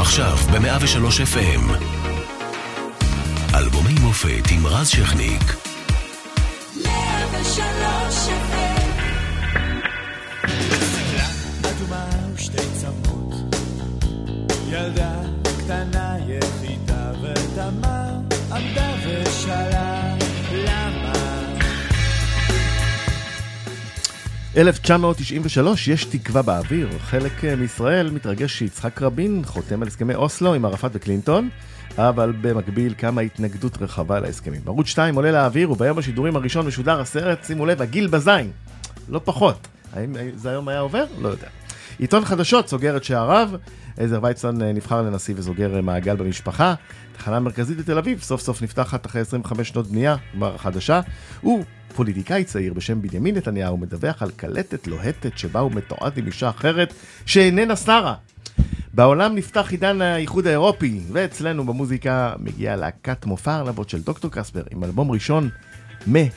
עכשיו ב-103 FM. אלבומי מופת עם רז שכניק. 103 FM. סגלה אדומה ושתי צמות, ילדה קטנה יחידה, ותמה עמדה ושאלה למה. 1993, יש תקווה באוויר. חלק מישראל מתרגש שיצחק רבין חותם על הסכמי אוסלו עם ערפאת וקלינטון, אבל במקביל קמה התנגדות רחבה להסכמים. ערוץ 2 עולה לאוויר, וביום השידורים הראשון משודר הסרט, שימו לב, הגיל בזין. לא פחות. האם זה היום היה עובר? לא יודע. עיתון חדשות סוגר את שעריו, עזר ויצמן נבחר לנשיא וסוגר מעגל במשפחה. תחנה מרכזית בתל אביב סוף סוף נפתחת אחרי 25 שנות בנייה, כבר חדשה. פוליטיקאי צעיר בשם בנימין נתניהו מדווח על קלטת לוהטת שבה הוא מתועד עם אישה אחרת שאיננה שרה. בעולם נפתח עידן האיחוד האירופי, ואצלנו במוזיקה מגיעה להקת מופע הרלבות של דוקטור קספר עם אלבום ראשון מהמם.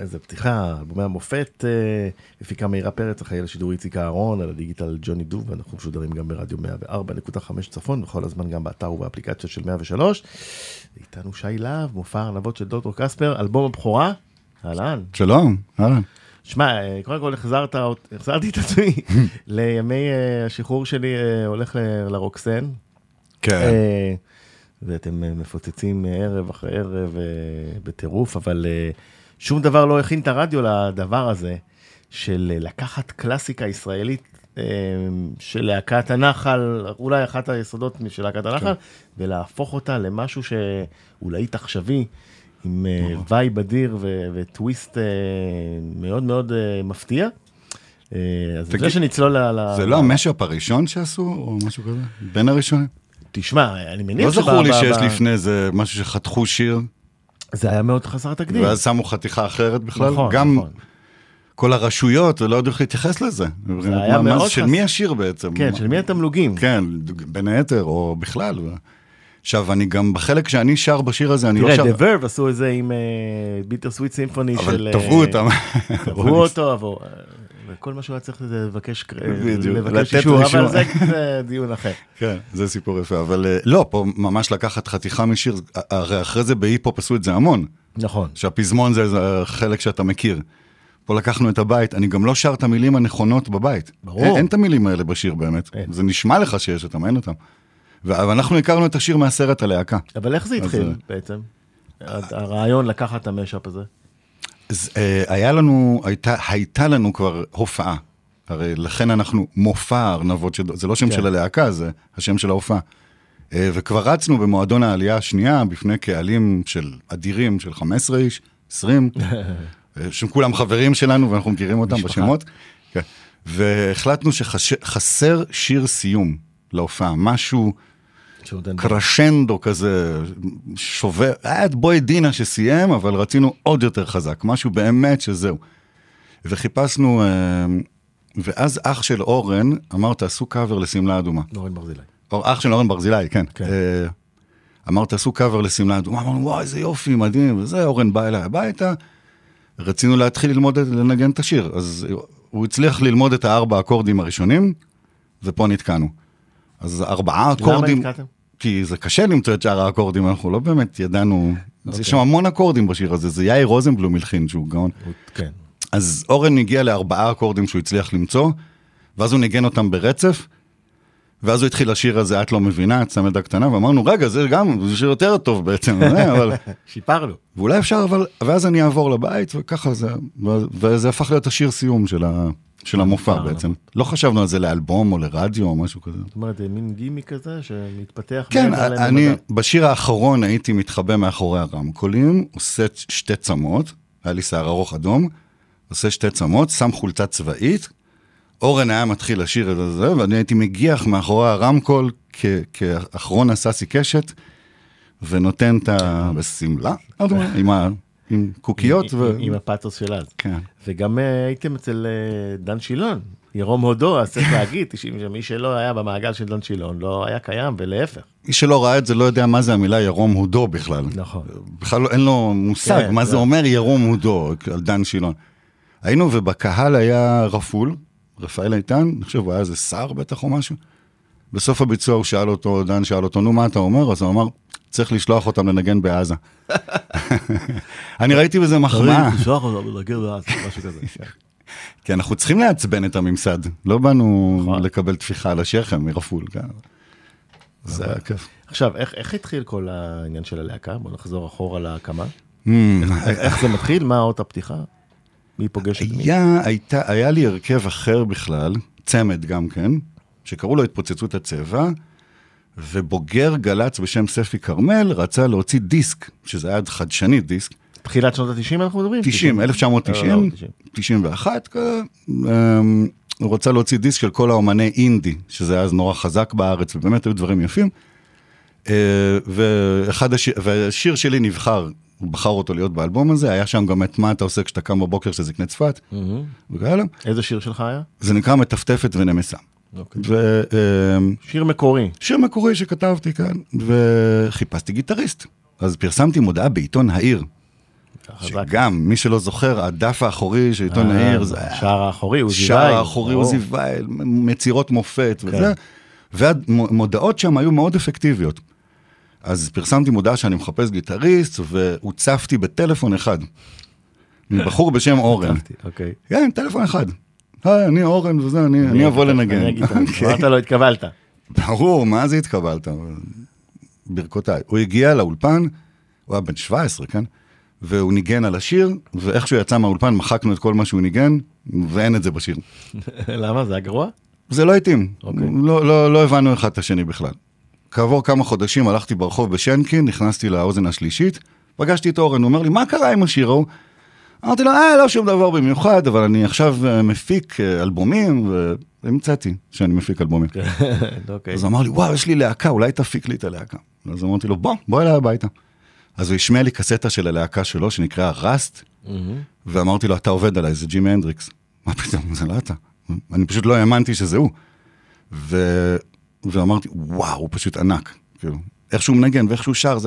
איזה פתיחה, אלבומי המופת, הפיקה מאירה פרץ, החייל השידורי איציק אהרון, על הדיגיטל ג'וני דוב, ואנחנו משודרים גם ברדיו 104.5 צפון, וכל הזמן גם באתר ובאפליקציה של 103. איתנו שי להב, מופע הרלבות של דוקטור קספר, אלבום הבכורה, אהלן. שלום, אהלן. שמע, קודם כל החזרתי את עצמי לימי השחרור שלי, הולך לרוקסן. כן. ואתם מפוצצים ערב אחרי ערב בטירוף, אבל שום דבר לא הכין את הרדיו לדבר הזה, של לקחת קלאסיקה ישראלית של להקת הנחל, אולי אחת היסודות של להקת הנחל, ולהפוך אותה למשהו שאולי תחשבי, עם וייב אדיר וטוויסט מאוד מאוד מפתיע. אז זה שנצלול על... זה לא המשאפ הראשון שעשו, או משהו כזה? בין הראשונים? תשמע, אני מניח... לא זכור לי שיש לפני זה משהו שחתכו שיר... זה היה מאוד חסר תקדים. ואז שמו חתיכה אחרת בכלל. נכון, גם נכון. כל הרשויות, לא יודעים להתייחס לזה. זה היה מאוד של מי השיר בעצם. כן, של מי התמלוגים. כן, בין היתר, או בכלל. עכשיו, אני גם בחלק שאני שר בשיר הזה, אני לא שר... תראה, The Verve עשו את זה עם ביטר סוויט סימפוני של... אבל תברו אותם. תברו אותו, אבל... וכל מה שהוא היה צריך לבקש אישור, אבל זה דיון אחר. כן, זה סיפור יפה, אבל לא, פה ממש לקחת חתיכה משיר, הרי אחרי זה בהיפופ עשו את זה המון. נכון. שהפזמון זה חלק שאתה מכיר. פה לקחנו את הבית, אני גם לא שר את המילים הנכונות בבית. ברור. אין את המילים האלה בשיר באמת. זה נשמע לך שיש אותם, אין אותם. ואנחנו הכרנו את השיר מהסרט הלהקה. אבל איך זה התחיל בעצם? הרעיון לקחת את המשאפ הזה? אז הייתה לנו כבר הופעה, הרי לכן אנחנו מופע ארנבות, זה לא שם של הלהקה, זה השם של ההופעה, וכבר רצנו במועדון העלייה השנייה, בפני קהלים של אדירים, של 15 איש, 20, שהם כולם חברים שלנו, ואנחנו מכירים אותם בשמות, והחלטנו שחסר שיר סיום להופעה, משהו קרשנדו כזה, שובר, היה את בועז דינה שסיים, אבל רצינו עוד יותר חזק, משהו באמת שזהו. וחיפשנו, ואז אח של אורן אמר, תעשו קאבר לסמלה אדומה. אורן ברזילי. אח של אורן ברזילי, כן. אמר, תעשו קאבר לסמלה אדומה, אמרנו, וואי, איזה יופי, מדהים, וזה, אורן בא אליי הביתה, רצינו להתחיל ללמוד, לנגן את השיר, אז הוא הצליח ללמוד את 4 אקורדים הראשונים, ופה נתקענו. אז 4 אקורדים, כי זה קשה למצוא את שאר האקורדים, אנחנו לא באמת ידענו, יש שם המון אקורדים בשיר הזה, זה יאיר רוזנבלום הלחין שהוא גאון. כן. אז אורן הגיע ל4 אקורדים שהוא הצליח למצוא, ואז הוא ניגן אותם ברצף, ואז הוא התחיל לשיר הזה, את לא מבינה, את צמדה קטנה, ואמרנו, רגע, זה גם, זה שיר יותר טוב בעצם, אבל... שיפר לו. ואולי אפשר, אבל, ואז אני אעבור לבית, וככה זה, וזה הפך להיות השיר סיום של ה... של המופע בעצם. לא חשבנו על זה לאלבום או לרדיו או משהו כזה. זאת אומרת, מין גימי כזה שמתפתח... כן, אני בשיר האחרון הייתי מתחבא מאחורי הרמקולים, עושה 2 צמות, היה לי שיער ארוך אדום, עושה 2 צמות, שם חולצה צבאית, אורן היה מתחיל לשיר את זה, ואני הייתי מגיח מאחורי הרמקול כאחרון הססי קשת, ונותן את הסמלה, עם ה... עם קוקיות. עם הפאטוס של אז. כן. וגם הייתם אצל דן שילון, ירום הודו, אז צריך להגיד, מי שלא היה במעגל של דן שילון, לא היה קיים, ולהפך. מי שלא ראה את זה, לא יודע מה זה המילה ירום הודו בכלל. נכון. בכלל אין לו מושג, כן, מה זה אומר ירום הודו, על דן שילון. היינו, ובקהל היה רפול, רפאל איתן, אני חושב, הוא היה איזה שר בטח או משהו. בסוף הביצוע הוא שאל אותו, דן שאל אותו, נו מה אתה אומר? אז הוא אמר, צריך לשלוח אותם לנגן בעזה. אני ראיתי בזה מחמאה. לשלוח אותם לנגן בעזה, משהו כזה. כי אנחנו צריכים לעצבן את הממסד. לא באנו לקבל תפיחה על השכם מרפול. זה היה כיף. עכשיו, איך התחיל כל העניין של הלהקה? בואו נחזור אחורה להקמה. איך זה מתחיל? מה האות הפתיחה? מי פוגש את מי? היה לי הרכב אחר בכלל, צמד גם כן, שקראו לו התפוצצות הצבע, ובוגר גלץ בשם ספי קרמל רצה להוציא דיסק, שזה היה חדשני דיסק. תחילת שנות ה-90 אנחנו מדברים? 90, 1990, 91, הוא רוצה להוציא דיסק של כל האומני אינדי, שזה היה אז נורא חזק בארץ, ובאמת היו דברים יפים. והשיר שלי נבחר, הוא בחר אותו להיות באלבום הזה, היה שם גם את מה אתה עושה כשאתה קם בבוקר של זקני צפת. איזה שיר שלך היה? זה נקרא מטפטפת ונמסה. שיר מקורי. שיר מקורי שכתבתי כאן, וחיפשתי גיטריסט. אז פרסמתי מודעה בעיתון העיר, שגם, מי שלא זוכר, הדף האחורי של עיתון העיר, שער האחורי, עוזי וייל, מצירות מופת, והמודעות שם היו מאוד אפקטיביות. אז פרסמתי מודעה שאני מחפש גיטריסט, והוצפתי בטלפון אחד, מבחור בשם אורן. כן, טלפון אחד. אני אורן וזה, אני אבוא לנגן. אני אגיד, אתה לא התקבלת. ברור, מה זה התקבלת? ברכותיי. הוא הגיע לאולפן, הוא היה בן 17, כן? והוא ניגן על השיר, ואיך שהוא יצא מהאולפן, מחקנו את כל מה שהוא ניגן, ואין את זה בשיר. למה? זה הגרוע? זה לא התאים. לא הבנו אחד את השני בכלל. כעבור כמה חודשים הלכתי ברחוב בשנקין, נכנסתי לאוזן השלישית, פגשתי את אורן, הוא אומר לי, מה קרה עם השיר ההוא? אמרתי לו, לא שום דבר במיוחד, אבל אני עכשיו מפיק אלבומים, והמצאתי שאני מפיק אלבומים. אז אמר לי, וואו, יש לי להקה, אולי תפיק לי את הלהקה. אז אמרתי לו, בוא אליי הביתה. אז הוא ישמע לי קסטה של הלהקה שלו, שנקרא רסט, ואמרתי לו, אתה עובד עליי, זה ג'ימי הנדריקס. מה פתאום, זה לא אתה. אני פשוט לא האמנתי שזה הוא. ואמרתי, וואו, הוא פשוט ענק. איך שהוא מנגן ואיך שהוא שר,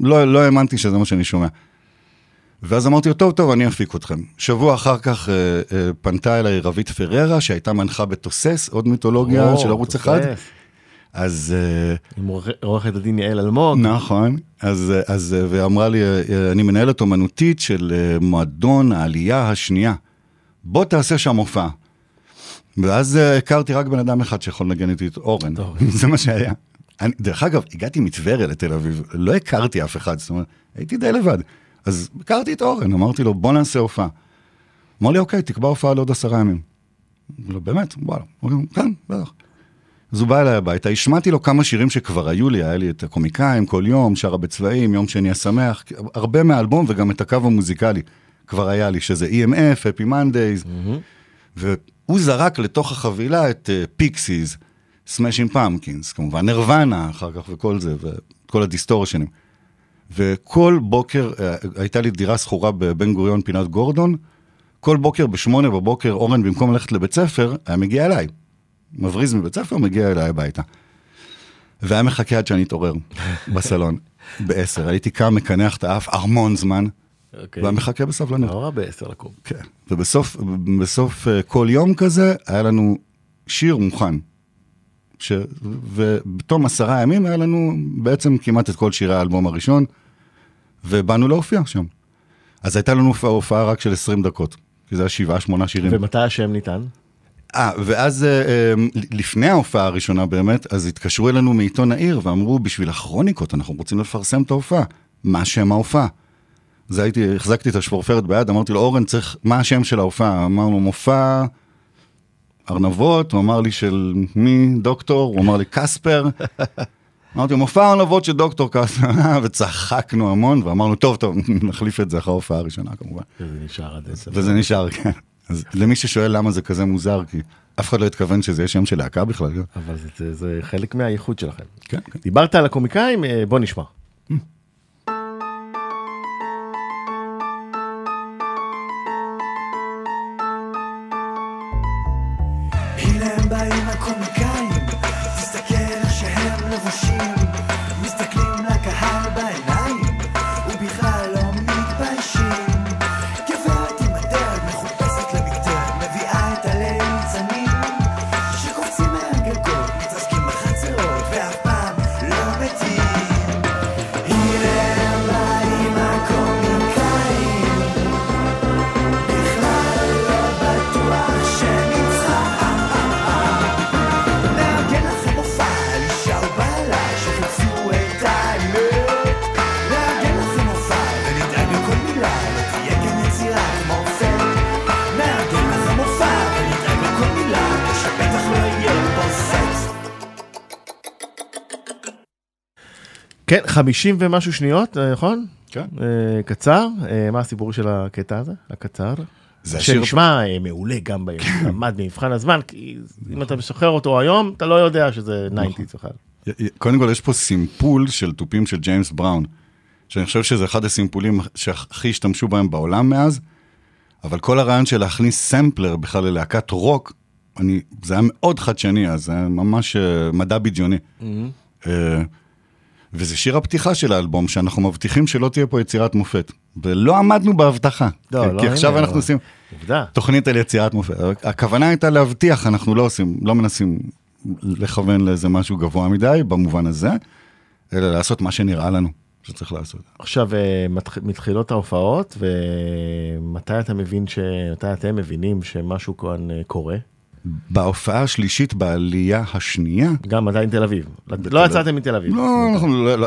לא האמנתי שזה מה שאני שומע. ואז אמרתי לו, טוב, טוב, אני אפיק אתכם. שבוע אחר כך פנתה אליי רבית פררה, שהייתה מנחה בתוסס, עוד מיתולוגיה של ערוץ אחד. אז... עם עורכת הדין יעל אלמוג. נכון. אז ואמרה לי, אני מנהלת אומנותית של מועדון העלייה השנייה. בוא תעשה שם הופעה. ואז הכרתי רק בן אדם אחד שיכול לנגן איתי את אורן. זה מה שהיה. דרך אגב, הגעתי מטבריה לתל אביב, לא הכרתי אף אחד, זאת אומרת, הייתי די לבד. אז הכרתי את אורן, אמרתי לו, בוא נעשה הופעה. אמר לי, אוקיי, תקבע הופעה לעוד 10 ימים. לא, באמת, וואלה, כאן, בטח. אז הוא בא אליי הביתה, השמעתי לו כמה שירים שכבר היו לי, היה לי את הקומיקאים, כל יום, שרה בצבעים, יום שני השמח, הרבה מהאלבום וגם את הקו המוזיקלי, כבר היה לי, שזה EMF, Happy Mondays, והוא זרק לתוך החבילה את פיקסיז, Smashing Pumpkins, כמובן, נרוונה אחר כך וכל זה, וכל הדיסטורשנים. וכל בוקר, הייתה לי דירה סחורה בבן גוריון פינת גורדון, כל בוקר ב8:00 אורן במקום ללכת לבית ספר, היה מגיע אליי. מבריז מבית ספר, מגיע אליי הביתה. והיה מחכה עד שאני אתעורר בסלון, ב10. הייתי קם, מקנח את האף, ארמון זמן, והיה מחכה בסבלנות. נעורה ב10 לקום. כן. ובסוף כל יום כזה, היה לנו שיר מוכן. ובתום 10 ימים היה לנו בעצם כמעט את כל שירי האלבום הראשון, ובאנו להופיע שם. אז הייתה לנו הופעה רק של 20 דקות, כי זה היה 7-8 שירים. ומתי השם ניתן? ואז לפני ההופעה הראשונה באמת, אז התקשרו אלינו מעיתון העיר, ואמרו, בשביל הכרוניקות, אנחנו רוצים לפרסם את ההופעה. מה שם ההופעה? אז החזקתי את השפורפרת ביד, אמרתי לו, אורן, צריך, מה השם של ההופעה? אמרנו, מופע... ארנבות, הוא אמר לי של מי? דוקטור, הוא אמר לי קספר. אמרתי, מופע ארנבות של דוקטור קספר, וצחקנו המון, ואמרנו, טוב, טוב, נחליף את זה אחרי ההופעה הראשונה, כמובן. וזה נשאר עד 10. וזה נשאר, כן. אז למי ששואל למה זה כזה מוזר, כי אף אחד לא התכוון שזה שם של להקה בכלל. אבל זה חלק מהייחוד שלכם. כן. דיברת על הקומיקאים, בוא נשמע. כן, 50 ומשהו שניות, נכון? כן. קצר. מה הסיפור של הקטע הזה? הקצר? שנשמע מעולה גם ביום. עמד במבחן הזמן, כי אם אתה משוחרר אותו היום, אתה לא יודע שזה 90s אחד. קודם כל, יש פה סימפול של טופים של ג'יימס בראון, שאני חושב שזה אחד הסימפולים שהכי השתמשו בהם בעולם מאז, אבל כל הרעיון של להכניס סמפלר בכלל ללהקת רוק, זה היה מאוד חדשני, אז זה ממש מדע בדיוני. וזה שיר הפתיחה של האלבום, שאנחנו מבטיחים שלא תהיה פה יצירת מופת. ולא עמדנו בהבטחה. כי עכשיו אנחנו עושים תוכנית על יצירת מופת. הכוונה הייתה להבטיח, אנחנו לא מנסים לכוון לאיזה משהו גבוה מדי, במובן הזה, אלא לעשות מה שנראה לנו, שצריך לעשות. עכשיו, מתחילות ההופעות, ומתי אתם מבינים שמשהו כאן קורה? בהופעה השלישית, בעלייה השנייה. גם עדיין תל אביב. לא יצאתם מתל אביב.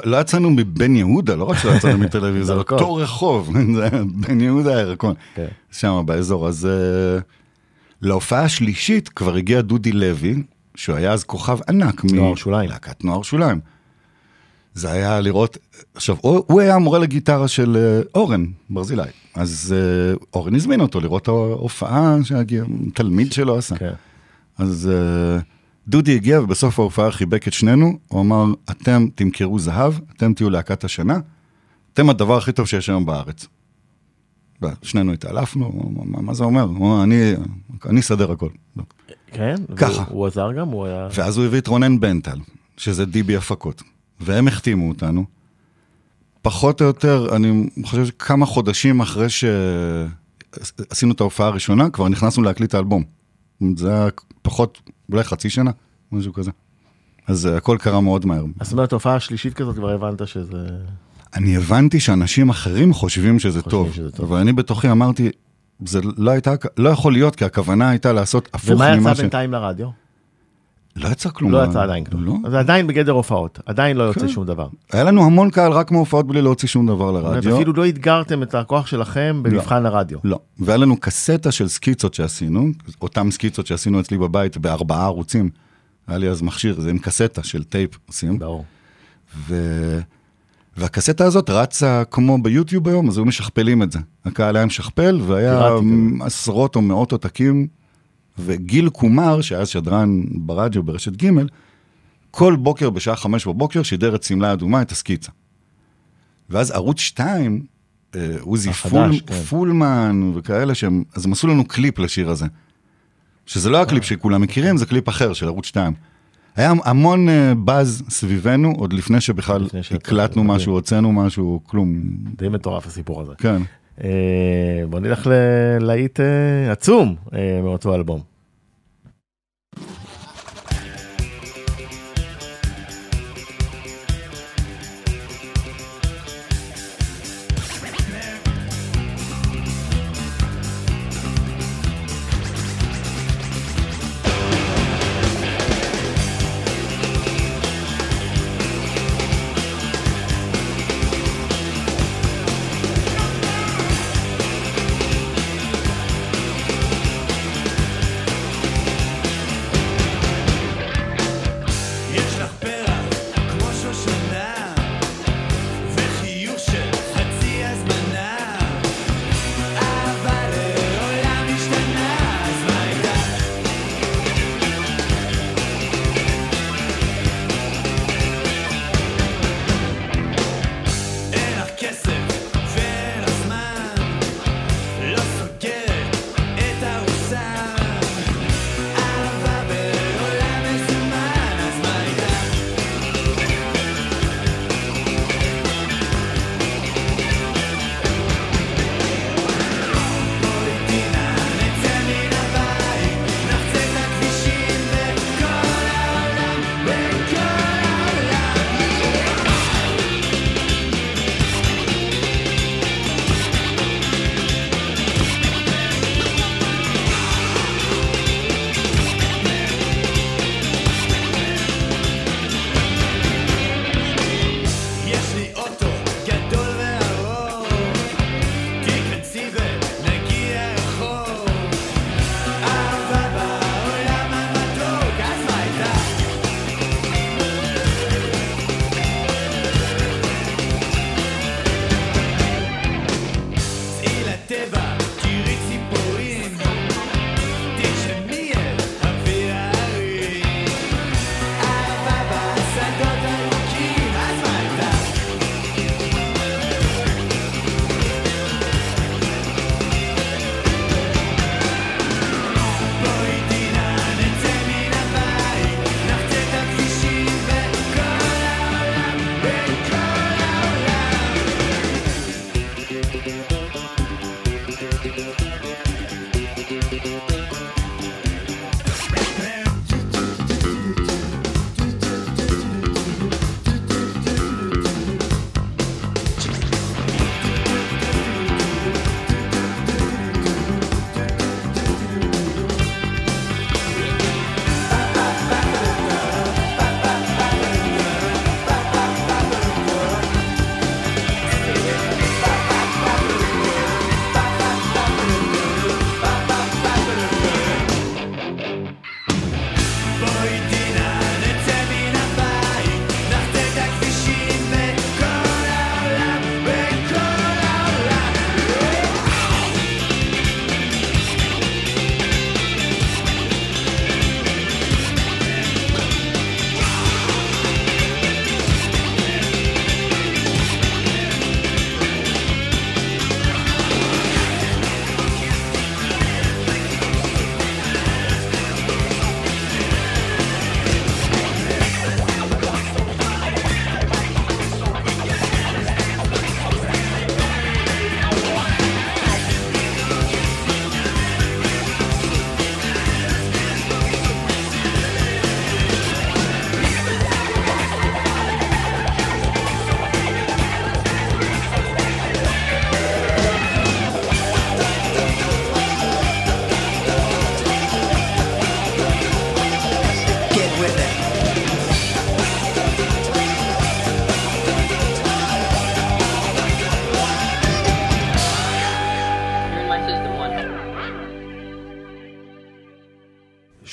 לא יצאנו מבן יהודה, לא רק שלא יצאנו מתל אביב, זה אותו רחוב, בן יהודה הירקון. שם באזור, אז להופעה השלישית כבר הגיע דודי לוי, שהוא היה אז כוכב ענק. נוער שוליים. להקת נוער שוליים. זה היה לראות, עכשיו, הוא היה מורה לגיטרה של אורן ברזילי, אז אורן הזמין אותו לראות ההופעה שהתלמיד שלו עשה. אז דודי הגיע, ובסוף ההופעה חיבק את שנינו, הוא אמר, אתם תמכרו זהב, אתם תהיו להקת השנה, אתם הדבר הכי טוב שיש היום בארץ. שנינו התעלפנו, מה זה אומר? אני אסדר הכל. כן? ככה. הוא עזר גם? ואז הוא הביא את רונן בנטל, שזה DB הפקות. והם החתימו אותנו. פחות או יותר, אני חושב שכמה חודשים אחרי שעשינו את ההופעה הראשונה, כבר נכנסנו להקליט האלבום. זה היה פחות, אולי חצי שנה, משהו כזה. אז הכל קרה מאוד מהר. אז זאת אומרת, ההופעה השלישית כזאת כבר הבנת שזה... אני הבנתי שאנשים אחרים חושבים שזה טוב, אבל אני בתוכי אמרתי, זה לא יכול להיות, כי הכוונה הייתה לעשות הפוך ממה ש... ומה יצא בינתיים לרדיו? לא יצא כלום. לא יצא עדיין כלום. זה עדיין בגדר הופעות, עדיין לא יוצא שום דבר. היה לנו המון קהל רק מהופעות בלי להוציא שום דבר לרדיו. אפילו לא התגרתם את הכוח שלכם במבחן הרדיו. לא, והיה לנו קסטה של סקיצות שעשינו, אותם סקיצות שעשינו אצלי בבית בארבעה ערוצים, היה לי אז מכשיר, זה עם קסטה של טייפ עושים. ברור. והקסטה הזאת רצה כמו ביוטיוב היום, אז היו משכפלים את זה. הקהל היה משכפל, והיה עשרות או מאות עותקים, וגיל קומר, שאז שדרן ברדיו ברשת ג', כל בוקר בשעה 5 בבוקר, שידר את סמלה אדומה, את הסקיצה. ואז ערוץ 2, עוזי פולמן וכאלה, אז הם עשו לנו קליפ לשיר הזה. שזה לא הקליפ שכולם מכירים, זה קליפ אחר של ערוץ 2. היה המון באז סביבנו, עוד לפני שבכלל הקלטנו משהו, הוצאנו משהו, כלום. די מטורף הסיפור הזה. כן. בוא נלך ללהיט עצום מאותו אלבום.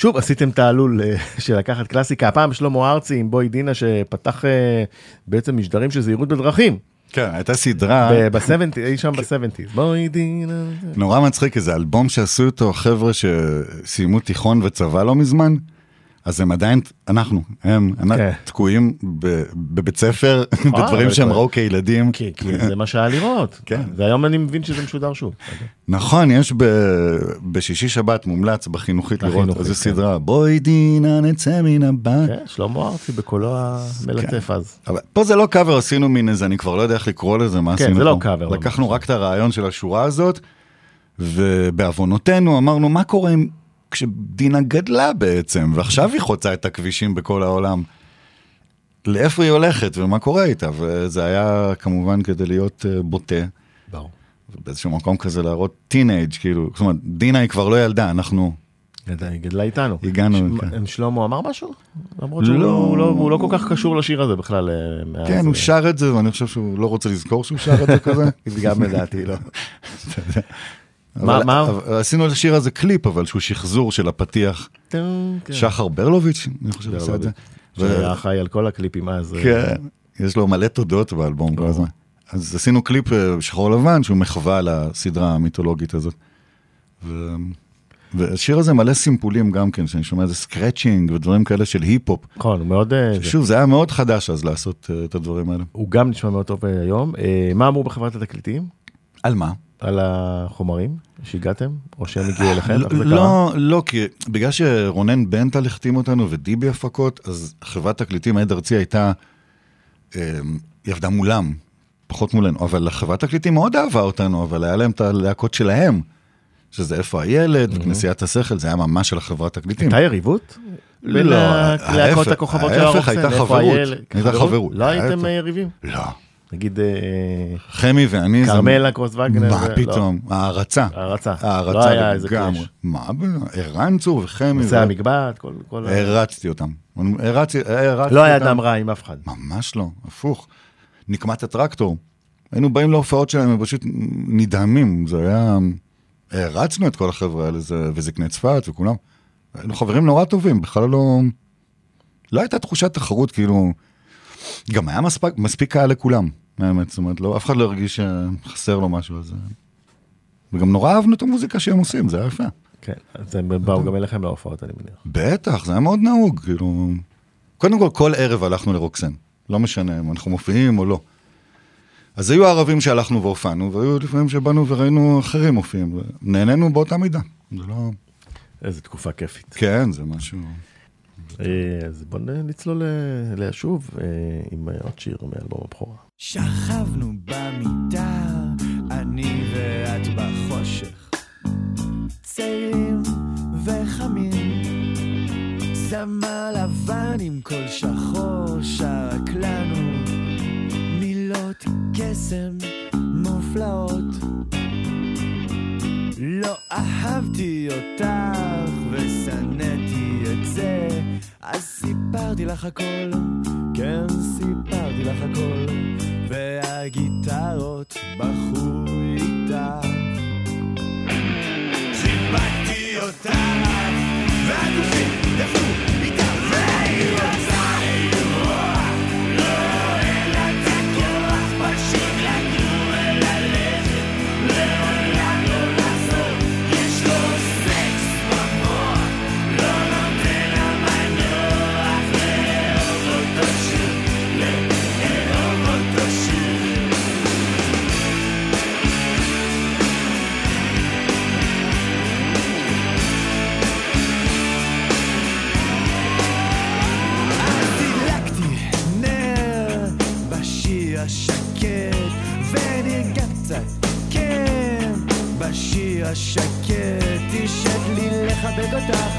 שוב עשיתם תעלול של לקחת קלאסיקה, הפעם שלמה ארצי עם בועז דינה, שפתח בעצם משדרים של זהירות בדרכים. כן, הייתה סדרה... אי שם ב-70s. בועז דינה... נורא מצחיק, איזה אלבום שעשו אותו חבר'ה שסיימו תיכון וצבא לא מזמן, אז הם עדיין, הם תקועים בבית ספר, בדברים שהם ראו כילדים. כי זה מה שהיה לראות. והיום אני מבין שזה משודר שוב. נכון, יש בשישי שבת מומלץ בחינוכית לראות איזו סדרה. בואי דינה נצא מן הבא. כן, שלמה ארצי בקולו המלטף אז. פה זה לא קאבר, עשינו מין איזה, אני כבר לא יודע איך לקרוא לזה, מה עשינו פה. כן, זה לא קאבר. לקחנו רק את הרעיון של השורה הזאת, ובעוונותינו אמרנו, מה קורה עם... כשדינה גדלה בעצם, ועכשיו היא חוצה את הכבישים בכל העולם, לאיפה היא הולכת ומה קורה איתה, וזה היה כמובן כדי להיות בוטה, באיזשהו מקום כזה להראות טינאג' כאילו, זאת אומרת, דינה היא כבר לא ילדה, אנחנו... היא גדלה איתנו. הגענו... שלמה אמר משהו? למרות שהוא לא כל כך קשור לשיר הזה בכלל. כן, הוא שר את זה, ואני חושב שהוא לא רוצה לזכור שהוא שר את זה כזה. גם לדעתי, לא. אתה יודע. עשינו לשיר הזה קליפ, אבל שהוא שחזור של הפתיח. שחר ברלוביץ', אני חושב שעשה את זה. שהיה חי על כל הקליפים אז. כן, יש לו מלא תודות באלבום. אז עשינו קליפ שחור לבן, שהוא מחווה לסדרה המיתולוגית הזאת. והשיר הזה מלא סימפולים גם כן, שאני שומע איזה סקרצ'ינג ודברים כאלה של היפ-הופ. נכון, הוא מאוד... שוב, זה היה מאוד חדש אז לעשות את הדברים האלה. הוא גם נשמע מאוד טוב היום. מה אמרו בחברת התקליטים? על מה? על החומרים שהגעתם? או שהם הגיעו אליכם? לא, לא, כי בגלל שרונן בנטל החתים אותנו ודיבי הפקות, אז חברת תקליטים העד ארצי הייתה, היא עבדה מולם, פחות מולנו, אבל חברת תקליטים מאוד אהבה אותנו, אבל היה להם את הלהקות שלהם, שזה איפה הילד, וכנסיית השכל, זה היה ממש של חברת תקליטים. הייתה יריבות? לא, ההפך הייתה חברות. לא הייתם יריבים? לא. נגיד... חמי ואני... קרמלה, קרוס וגנר... מה פתאום? הערצה. הערצה. לא היה איזה קריש. מה? הרנצו וחמי... זה המגבעת, כל... הרצתי אותם. לא היה דם רע עם אף אחד. ממש לא, הפוך. נקמת הטרקטור. היינו באים להופעות שלהם, הם פשוט נדהמים. זה היה... הרצנו את כל החבר'ה האלה, וזקני צפת וכולם. היינו חברים נורא טובים, בכלל לא... לא הייתה תחושת תחרות, כאילו... גם היה מספיק קהל לכולם. האמת, זאת אומרת, אף אחד לא הרגיש שחסר לו משהו, אז... וגם נורא אהבנו את המוזיקה שהם עושים, זה היה יפה. כן, אז הם באו גם אליכם להופעות, אני מניח. בטח, זה היה מאוד נהוג, כאילו... קודם כל, כל ערב הלכנו לרוקסן. לא משנה אם אנחנו מופיעים או לא. אז היו הערבים שהלכנו והופענו, והיו לפעמים שבאנו וראינו אחרים מופיעים. נהנינו באותה מידה. זה לא... איזו תקופה כיפית. כן, זה משהו... אז בואו נצלול לשוב עם עוד שיר מאלבום הבכורה. שכבנו במיטה, אני ואת בחושך, צעירים וחמים, זמה לבן עם כל שחור, שרק לנו מילות קסם מופלאות. לא אהבתי אותך ושנאתי את זה, אז סיפרתי לך הכל, כן סיפרתי לך הכל, והגיטרות בחרו איתך. חיבקתי אותך והדושים דפו איתך, והיא רצה לראות, לא אלעצה כרח, פשוט לגור וללכת לעולם לא לעזור, יש לו סקס במוח, לא נותן המנוח לאהוב אותו שיר. אז דילקתי נר בשיר השקט, ונרגע קצת כן בשיר השקט, תשת לי לחבק אותך,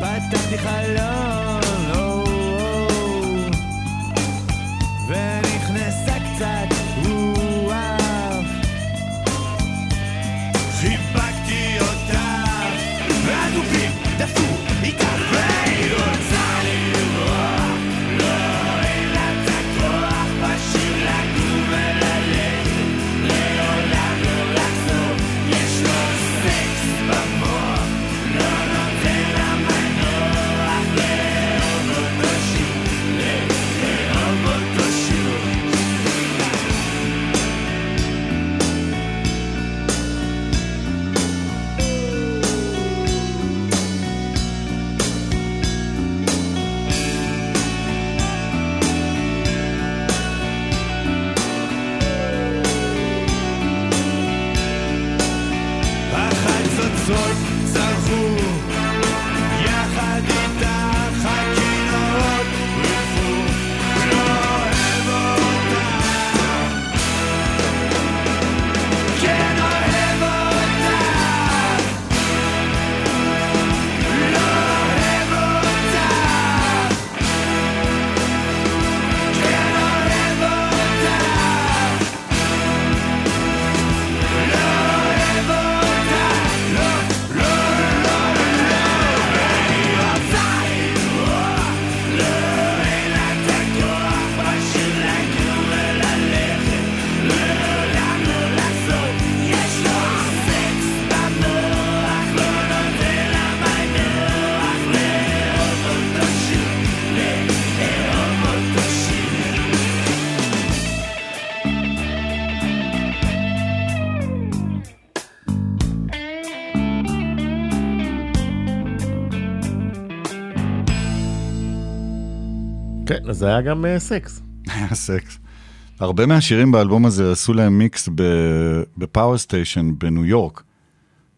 פתחתי חלון, ונכנסה קצת רוח, חיבקתי אותך והדופים דפו איתך, והיא רוצה לברוח, לא אין לה את הכוח, בשיר לגור וללכת לעולם לא לחזור, יש לו סקס במוח. כן, אז זה היה גם סקס. היה סקס. הרבה מהשירים באלבום הזה עשו להם מיקס בפאוור סטיישן בניו יורק,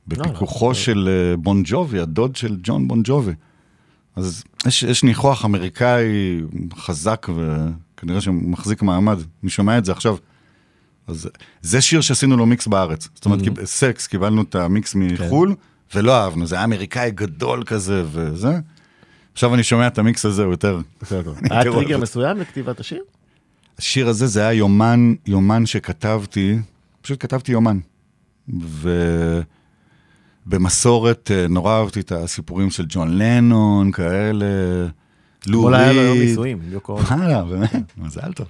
בפיקוחו של בון ג'ובי, הדוד של ג'ון בון ג'ובי. אז יש ניחוח אמריקאי חזק, וכנראה שמחזיק מעמד. אני שומע את זה עכשיו. אז זה שיר שעשינו לו מיקס בארץ. זאת אומרת, סקס, קיבלנו את המיקס מחול, ולא אהבנו. זה היה אמריקאי גדול כזה, וזה. עכשיו אני שומע את המיקס הזה יותר. היה טריגר מסוים לכתיבת השיר? השיר הזה זה היה יומן שכתבתי, פשוט כתבתי יומן. ובמסורת נורא אהבתי את הסיפורים של ג'ון לנון, כאלה, לו ריד. אולי היה לו יום נישואים, יוקו. אה, באמת, מזל טוב.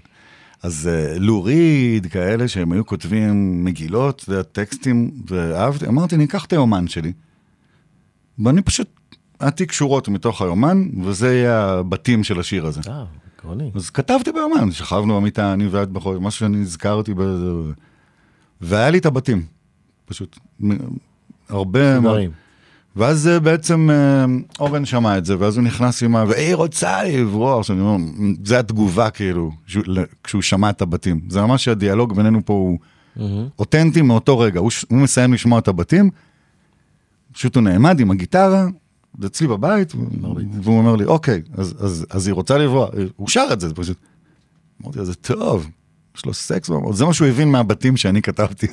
אז לו ריד, כאלה שהם היו כותבים מגילות, טקסטים, ואהבתי, אמרתי, אני אקח את היומן שלי, ואני פשוט עתיק שורות מתוך היומן, וזה יהיה הבתים של השיר הזה. אה, גאוני. אז כתבתי ביומן, שכבנו במיטה, אני ועד בחור, משהו שאני הזכרתי בזה, והיה לי את הבתים, פשוט, הרבה דברים. ואז בעצם אורן שמע את זה, ואז הוא נכנס עם והיא רוצה לברוח, זה התגובה כאילו, כשהוא שמע את הבתים. זה ממש שהדיאלוג בינינו פה הוא אותנטי מאותו רגע, הוא מסיים לשמוע את הבתים, פשוט הוא נעמד עם הגיטרה, זה אצלי בבית, והוא אומר לי, אוקיי, אז היא רוצה לברוח, הוא שר את זה פשוט. אמרתי, אז זה טוב, יש לו סקס, זה מה שהוא הבין מהבתים שאני כתבתי,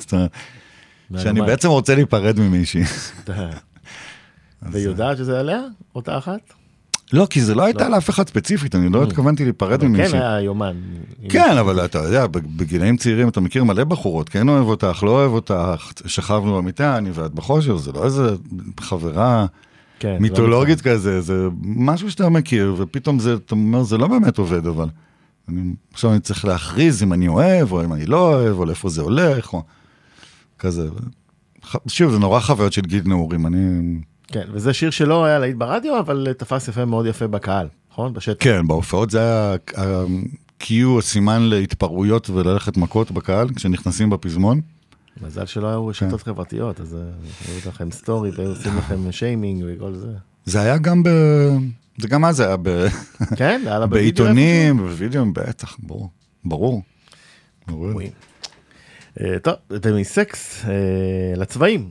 שאני בעצם רוצה להיפרד ממישהי. ויודעת שזה עליה? אותה אחת? לא, כי זה לא הייתה לאף אחד ספציפית, אני לא התכוונתי להיפרד ממישהי. כן, היה יומן. כן, אבל אתה יודע, בגילאים צעירים אתה מכיר מלא בחורות, כן אוהב אותך, לא אוהב אותך, שכבנו במיטה, אני ואת בחושר, זה לא איזה חברה מיתולוגית כזה, זה משהו שאתה מכיר, ופתאום אתה אומר, זה לא באמת עובד, אבל עכשיו אני צריך להכריז אם אני אוהב, או אם אני לא אוהב, או לאיפה זה הולך, או כזה, שוב, זה נורא חוויות של גיל נעורים, אני... כן, וזה שיר שלא היה להיט ברדיו, אבל תפס יפה מאוד יפה בקהל, נכון? בשטח. כן, בהופעות זה היה קיו, הסימן להתפרעויות וללכת מכות בקהל, כשנכנסים בפזמון. מזל שלא היו רשתות חברתיות, אז היו לכם סטורית, היו עושים לכם שיימינג וכל זה. זה היה גם ב... זה גם אז זה היה ב... כן, היה לה בווידאו. בעיתונים, בווידאו, בטח, ברור. ברור. טוב, זה מסקס לצבעים.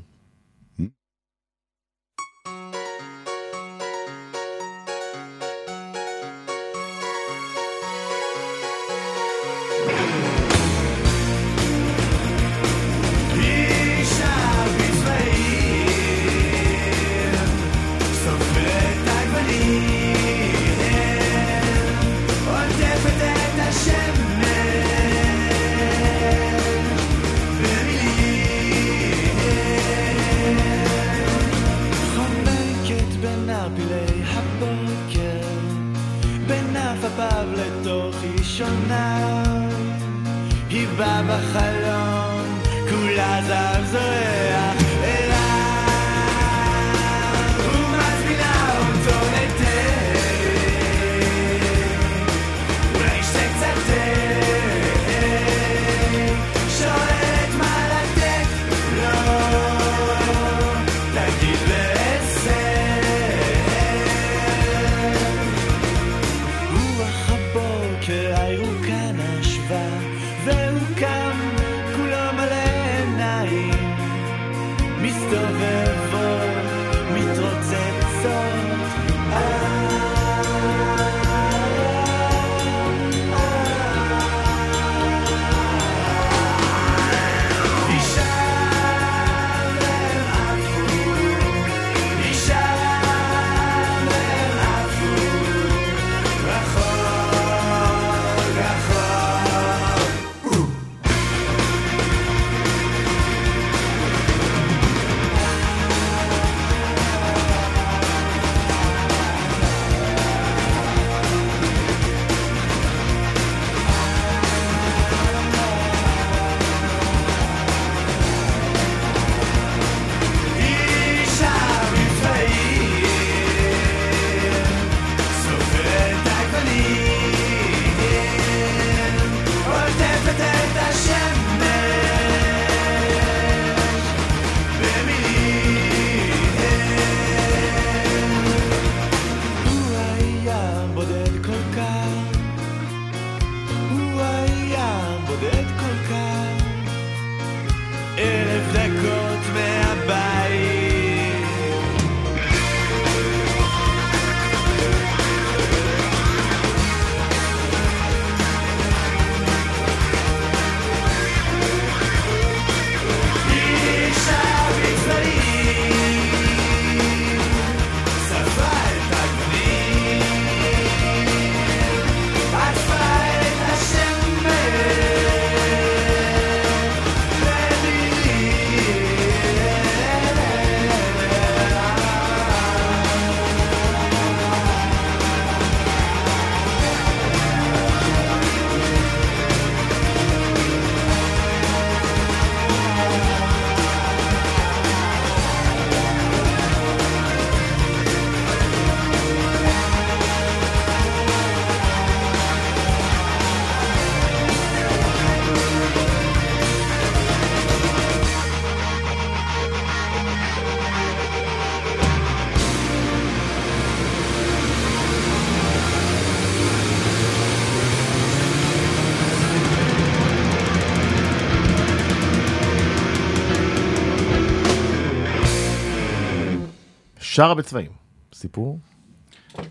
שרה בצבעים. סיפור?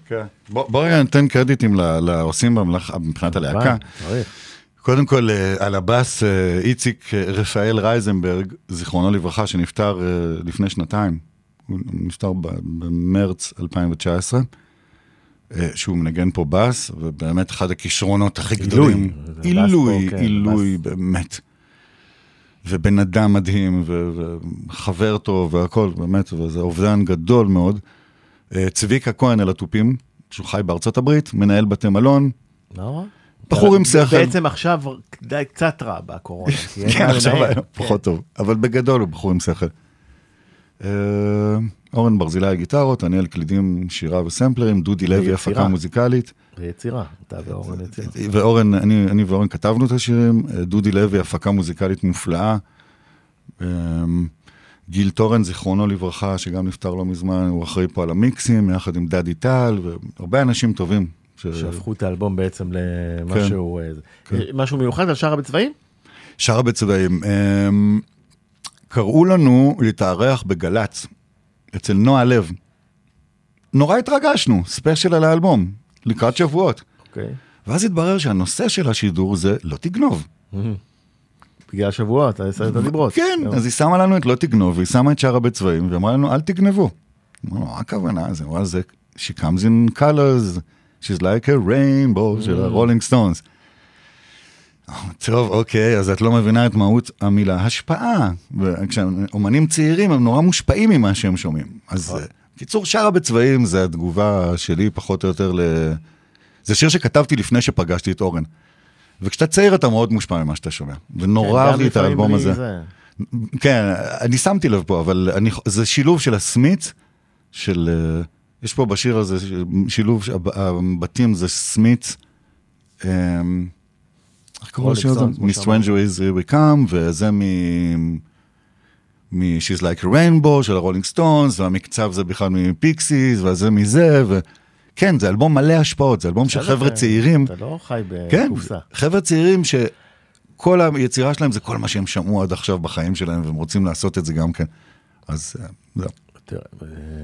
כן. בוא רגע נתן קרדיטים לעושים במלאכה, מבחינת הלהקה. קודם כל, על הבאס, איציק רפאל רייזנברג, זיכרונו לברכה, שנפטר לפני שנתיים. הוא נפטר במרץ 2019. שהוא מנגן פה בס, ובאמת אחד הכישרונות הכי גדולים. עילוי, באמת. ובן אדם מדהים, וחבר טוב, והכל, באמת, וזה אובדן גדול מאוד. צביקה כהן על הטופים, שהוא חי בארצות הברית, מנהל בתי מלון. למה? בחור עם שכל. בעצם עכשיו די קצת רע בקורונה. כן, עכשיו פחות טוב. אבל בגדול הוא בחור עם שכל. אורן ברזילי גיטרות, אני על קלידים, שירה וסמפלרים, דודי לוי הפקה מוזיקלית. ויצירה, אתה ואורן יצירה. ואורן, אני ואורן כתבנו את השירים, דודי לוי הפקה מוזיקלית מופלאה. גיל תורן, זיכרונו לברכה, שגם נפטר לא מזמן, הוא אחראי פה על המיקסים, יחד עם דדי טל, והרבה אנשים טובים. שהפכו את האלבום בעצם למשהו... משהו מיוחד על שרה בצבעים? שרה בצבעים. קראו לנו להתארח בגלץ. אצל נועה לב. נורא התרגשנו, ספיישל על האלבום, לקראת שבועות. ואז התברר שהנושא של השידור זה לא תגנוב. בגלל שבועות, אתה עשה את הדיברות. כן, אז היא שמה לנו את לא תגנוב, והיא שמה את שרה בצבעים, ואמרה לנו, אל תגנבו. אמרנו, מה הכוונה? זה אמרה, זה She comes in colors, she's like a rainbow, של הרולינג סטונס. טוב, אוקיי, אז את לא מבינה את מהות המילה השפעה, וכשאומנים צעירים הם נורא מושפעים ממה שהם שומעים, אז קיצור שרה בצבעים זה התגובה שלי פחות או יותר, זה שיר שכתבתי לפני שפגשתי את אורן, וכשאתה צעיר אתה מאוד מושפע ממה שאתה שומע, ונורא אהב לי את האלבום הזה, כן, אני שמתי לב פה, אבל זה שילוב של הסמיץ, של, יש פה בשיר הזה שילוב, הבתים זה סמיץ, מ-Stranger Is Here We Come, וזה מ-She's Like a Rainbow של הרולינג סטונס, והמקצב זה בכלל מפיקסיס, וזה מזה, וכן, זה אלבום מלא השפעות, זה אלבום של חבר'ה צעירים. אתה לא חי בקופסה. חבר'ה צעירים שכל היצירה שלהם זה כל מה שהם שמעו עד עכשיו בחיים שלהם, והם רוצים לעשות את זה גם כן. אז זהו.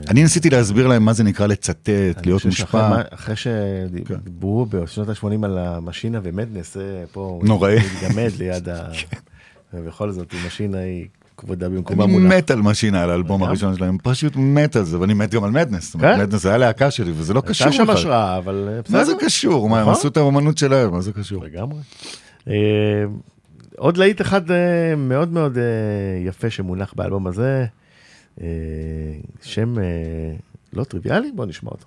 אני ניסיתי להסביר להם מה זה נקרא לצטט, להיות מושפע. אחרי שדיברו בשנות ה-80 על המשינה ומדנס, פה הוא התגמד ליד ה... ובכל זאת, המשינה היא כבודה במקומה מולה. אני מת על משינה, על האלבום הראשון שלהם, פשוט מת על זה, ואני מת גם על מדנס. מדנס היה להקה שלי, וזה לא קשור. הייתה שם השראה, אבל... מה זה קשור? מה, הם עשו את האמנות שלהם, מה זה קשור? לגמרי. עוד להיט אחד מאוד מאוד יפה שמונח באלבום הזה, שם לא טריוויאלי, בוא נשמע אותו.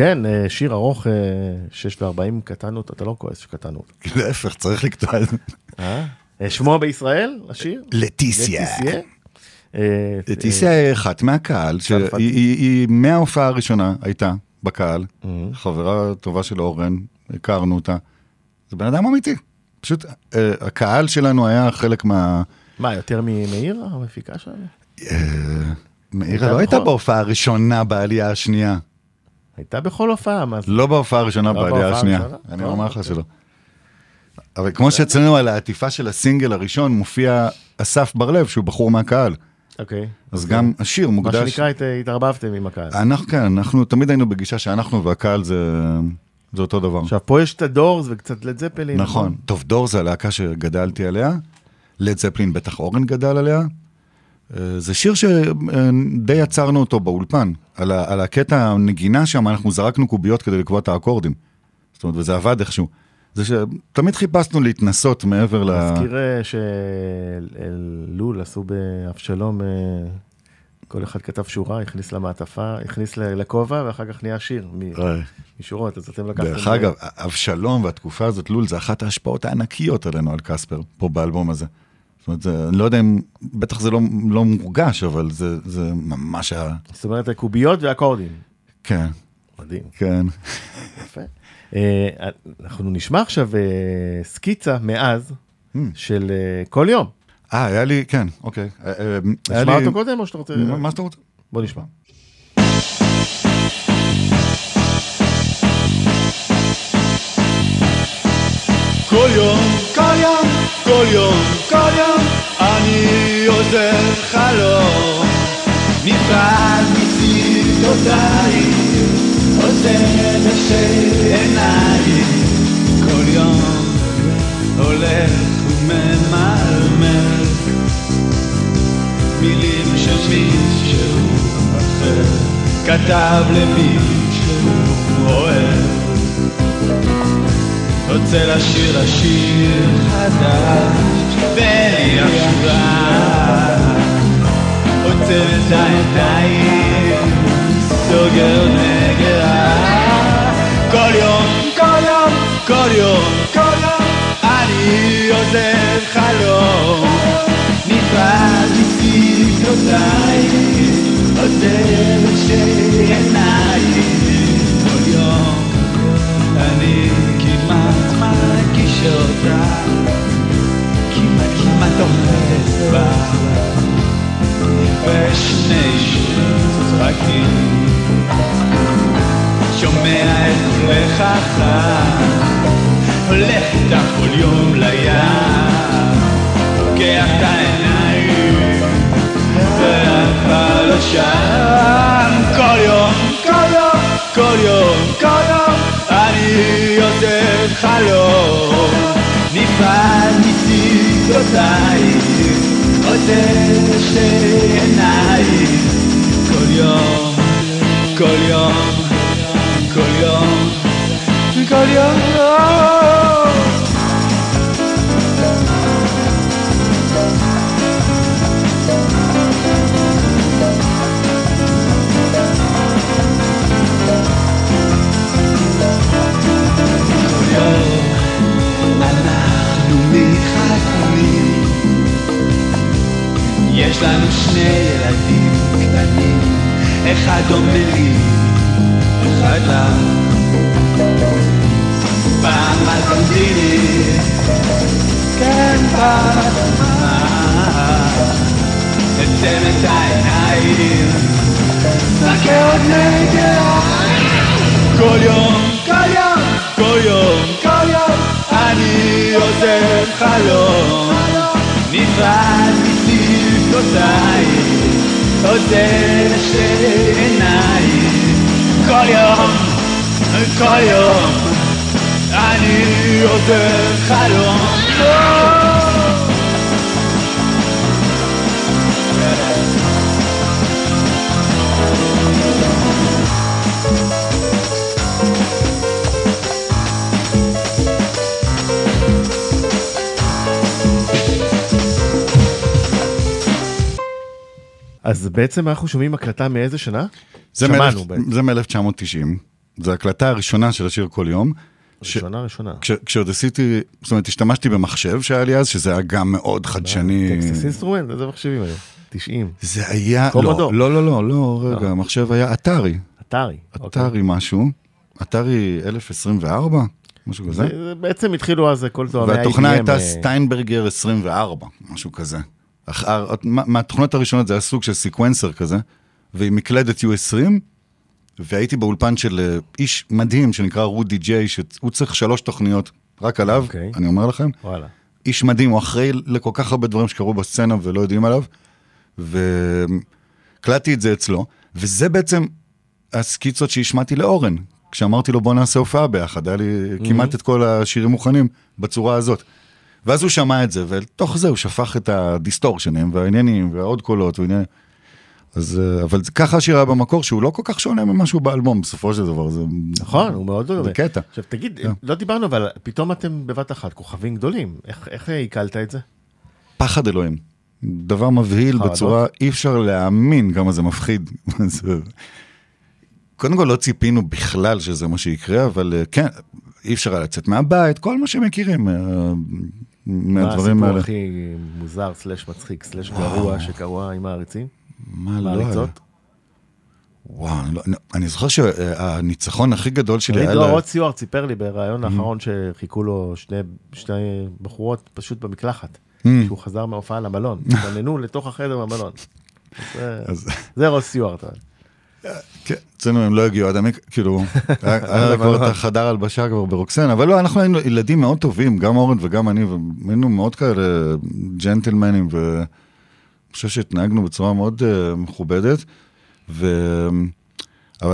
כן, שיר ארוך, 6:40, קטנות, אתה לא כועס שקטנות. להפך, צריך לקטן. שמוע בישראל, השיר? לטיסיה. לטיסיה היא אחת מהקהל, היא מההופעה הראשונה הייתה בקהל, חברה טובה של אורן, הכרנו אותה, זה בן אדם אמיתי, פשוט הקהל שלנו היה חלק מה... מה, יותר ממאירה, המפיקה שלנו? מאירה לא הייתה בהופעה הראשונה בעלייה השנייה. הייתה בכל הופעה. לא בהופעה הראשונה בעלייה השנייה, אני אומר לך שלא. אבל כמו שאצלנו על העטיפה של הסינגל הראשון מופיע אסף ברלב, שהוא בחור מהקהל. אוקיי. אז גם השיר מוקדש... מה שנקרא, התערבבתם עם הקהל. אנחנו כן, אנחנו תמיד היינו בגישה שאנחנו והקהל זה אותו דבר. עכשיו, פה יש את הדורס וקצת לד זפלין. נכון. טוב, דורס זה הלהקה שגדלתי עליה, לד זפלין בטח אורן גדל עליה. זה שיר שדי יצרנו אותו באולפן. על הקטע הנגינה שם אנחנו זרקנו קוביות כדי לקבוע את האקורדים. זאת אומרת, וזה עבד איכשהו. זה שתמיד חיפשנו להתנסות מעבר ל... אני מזכיר שלול עשו באבשלום, כל אחד כתב שורה, הכניס למעטפה, הכניס לכובע, ואחר כך נהיה שיר משורות, אז אתם לקחתם... דרך אגב, אבשלום והתקופה הזאת, לול, זה אחת ההשפעות הענקיות עלינו על קספר, פה באלבום הזה. זאת אומרת, אני לא יודע אם... בטח זה לא מורגש, אבל זה ממש... זאת אומרת, הקוביות והאקורדים. כן. מדהים. כן. יפה. אנחנו נשמע עכשיו סקיצה מאז של כל יום. היה לי, כן, אוקיי. נשמע אותו קודם או שאתה רוצה? מה שאתה רוצה? בוא נשמע. כל יום, כל יום, כל יום, כל יום, אני עוזר חלום. נפרד מסיבותיי. עוזר בשל עיניי, כל יום הולך וממלמל מילים של מישהו אחר, כתב למישהו אוהב, רוצה לשיר השיר חדש ואין לי השורה, רוצה את העיניים סוגר נגרה, כל יום, כל יום, כל יום, כל יום, אני עוזר חלום, נפרד מספרותיי, עוזר שעיניי, כל יום, אני כמעט מרגיש אותה, כמעט אוחז בה, ושני שצחקים שומע את כולך אחר, הולך איתך כל יום לים, פוקח את העיניים, ואתה לא שם. כל יום, כל יום, כל יום, כל יום, אני עוזר חלום, נפרד מסיבותיי, עוזר שעיניי, כל יום. כל יום, כל יום, כל יום. כל יום אנחנו מתחתנים, יש לנו שני ילדים קטנים, אחד אומר לי, אחד לה, פעם את עמדי לי, כן פעם את עמד, עצם את העיניים, סכה עוד נגרה. כל יום, כל יום, כל יום, כל יום, אני עוזר חלום, נפרד מספרותיי. עוזר שעיניי, כל יום, כל יום, אני עוזר חלום. אז בעצם אנחנו שומעים הקלטה מאיזה שנה? זה מ-1990. זו הקלטה הראשונה של השיר כל יום. ראשונה. כשעוד עשיתי, זאת אומרת, השתמשתי במחשב שהיה לי אז, שזה היה גם מאוד חדשני. טקסס אינסטרומנט, איזה מחשבים היום? 90. זה היה, לא, רגע, המחשב היה אתרי. אתרי משהו. אתרי 1024, משהו כזה. בעצם התחילו אז כל תואמי. והתוכנה הייתה סטיינברגר 24, משהו כזה. מהתוכנות הראשונות זה היה סוג של סיקוונסר כזה, והיא מקלדת U20, והייתי באולפן של איש מדהים שנקרא רודי ג'יי, שהוא צריך 3 תוכניות רק עליו, אני אומר לכם. איש מדהים, הוא אחראי לכל כך הרבה דברים שקרו בסצנה ולא יודעים עליו, וקלטתי את זה אצלו, וזה בעצם הסקיצות שהשמעתי לאורן, כשאמרתי לו בוא נעשה הופעה ביחד, היה לי כמעט את כל השירים מוכנים בצורה הזאת. ואז הוא שמע את זה, ותוך זה הוא שפך את הדיסטורשנים והעניינים והעוד קולות ועניינים. אז, אבל ככה השיר היה במקור, שהוא לא כל כך שונה ממשהו באלבום, בסופו של דבר. זה... נכון, הוא מאוד דומה. זה קטע. עכשיו תגיד, לא דיברנו, אבל פתאום אתם בבת אחת, כוכבים גדולים. איך הקלת את זה? פחד אלוהים. דבר מבהיל בצורה, אי אפשר להאמין כמה זה מפחיד. קודם כל לא ציפינו בכלל שזה מה שיקרה, אבל כן, אי אפשר לצאת מהבית, כל מה שמכירים. מה הסיפור הכי מוזר, סלש מצחיק, סלש גרוע שקרוע עם העריצים? מה לא היה? וואו, אני זוכר שהניצחון הכי גדול שלי היה... דור ציור ציפר לי ברעיון האחרון שחיכו לו שתי בחורות פשוט במקלחת, שהוא חזר מההופעה למלון, התעננו לתוך החדר במלון. זה רוס סיור, אתה יודע. כן, אצלנו הם לא הגיעו עד עמק, כאילו, היה כבר את החדר הלבשה כבר ברוקסן, אבל לא, אנחנו היינו ילדים מאוד טובים, גם אורן וגם אני, והיינו מאוד כאלה ג'נטלמנים ו... אני חושב שהתנהגנו בצורה מאוד מכובדת, אבל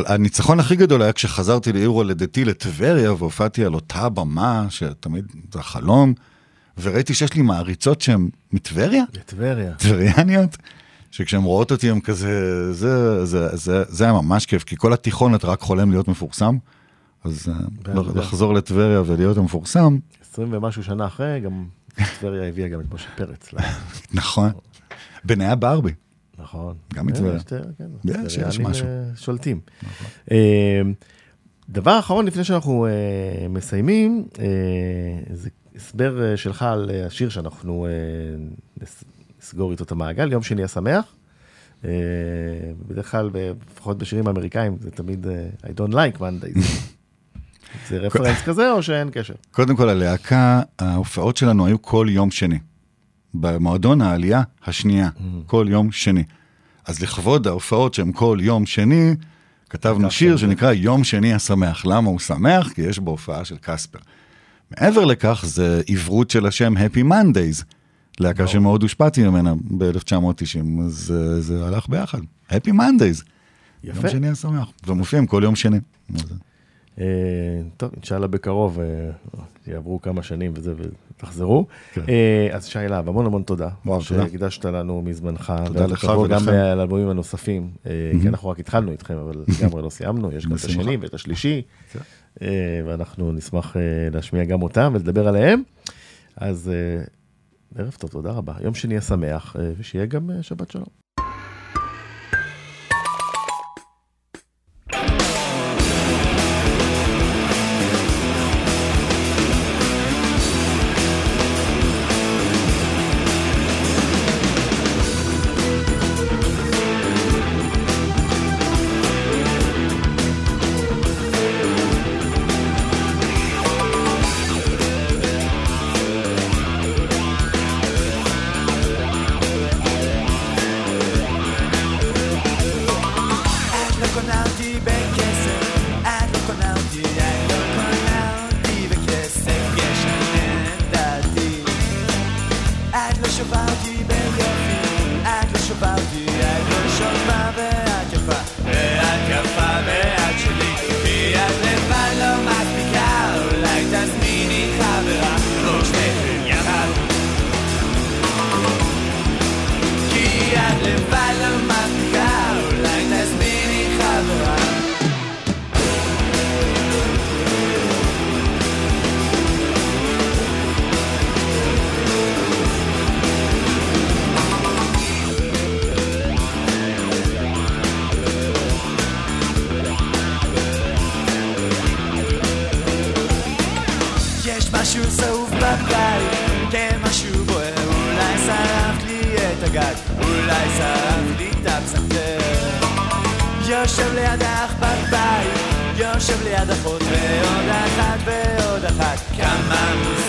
הניצחון הכי גדול היה כשחזרתי לעיר הולדתי לטבריה, והופעתי על אותה במה, שתמיד זה חלום, וראיתי שיש לי מעריצות שהן מטבריה? לטבריה. טבריאניות, שכשהן רואות אותי הן כזה, זה היה ממש כיף, כי כל התיכון את רק חולם להיות מפורסם, אז לחזור לטבריה ולהיות המפורסם. 20 ומשהו שנה אחרי, גם טבריה הביאה גם את משה פרץ. נכון. בניה ברבי. נכון. גם מתברר. יש משהו. שולטים. דבר אחרון, לפני שאנחנו מסיימים, זה הסבר שלך על השיר שאנחנו נסגור איתו את המעגל, יום שני השמח. בדרך כלל, לפחות בשירים האמריקאים, זה תמיד, I don't like Mondays. זה רפרנס כזה או שאין קשר? קודם כל, הלהקה, ההופעות שלנו היו כל יום שני. במועדון העלייה השנייה, כל יום שני. אז לכבוד ההופעות שהם כל יום שני, כתבנו שיר שנקרא יום שני השמח. למה הוא שמח? כי יש בהופעה של קספר. מעבר לכך, זה עברות של השם Happy Mondays, להקה שמאוד הושפעתי ממנה ב-1990, אז זה הלך ביחד. Happy Mondays. יום שני השמח. ומופיעים כל יום שני. טוב, נשאלה בקרוב, יעברו כמה שנים וזה ותחזרו. אז שי להב, המון המון תודה. שהקדשת לנו מזמנך. תודה לך ולכם. גם על אלבומים הנוספים, כי אנחנו רק התחלנו איתכם, אבל לגמרי לא סיימנו, יש גם את השני ואת השלישי, ואנחנו נשמח להשמיע גם אותם ולדבר עליהם. אז ערב טוב, תודה רבה. יום שני השמח, ושיהיה גם שבת שלום. משהו סעוף בבית, כן משהו בוער, אולי שרפת לי את הגג, אולי שרפת לי את הפסנתר. יושב ליד האח בבית, יושב ליד אחות, ועוד אחת ועוד אחת, כמה מוזר.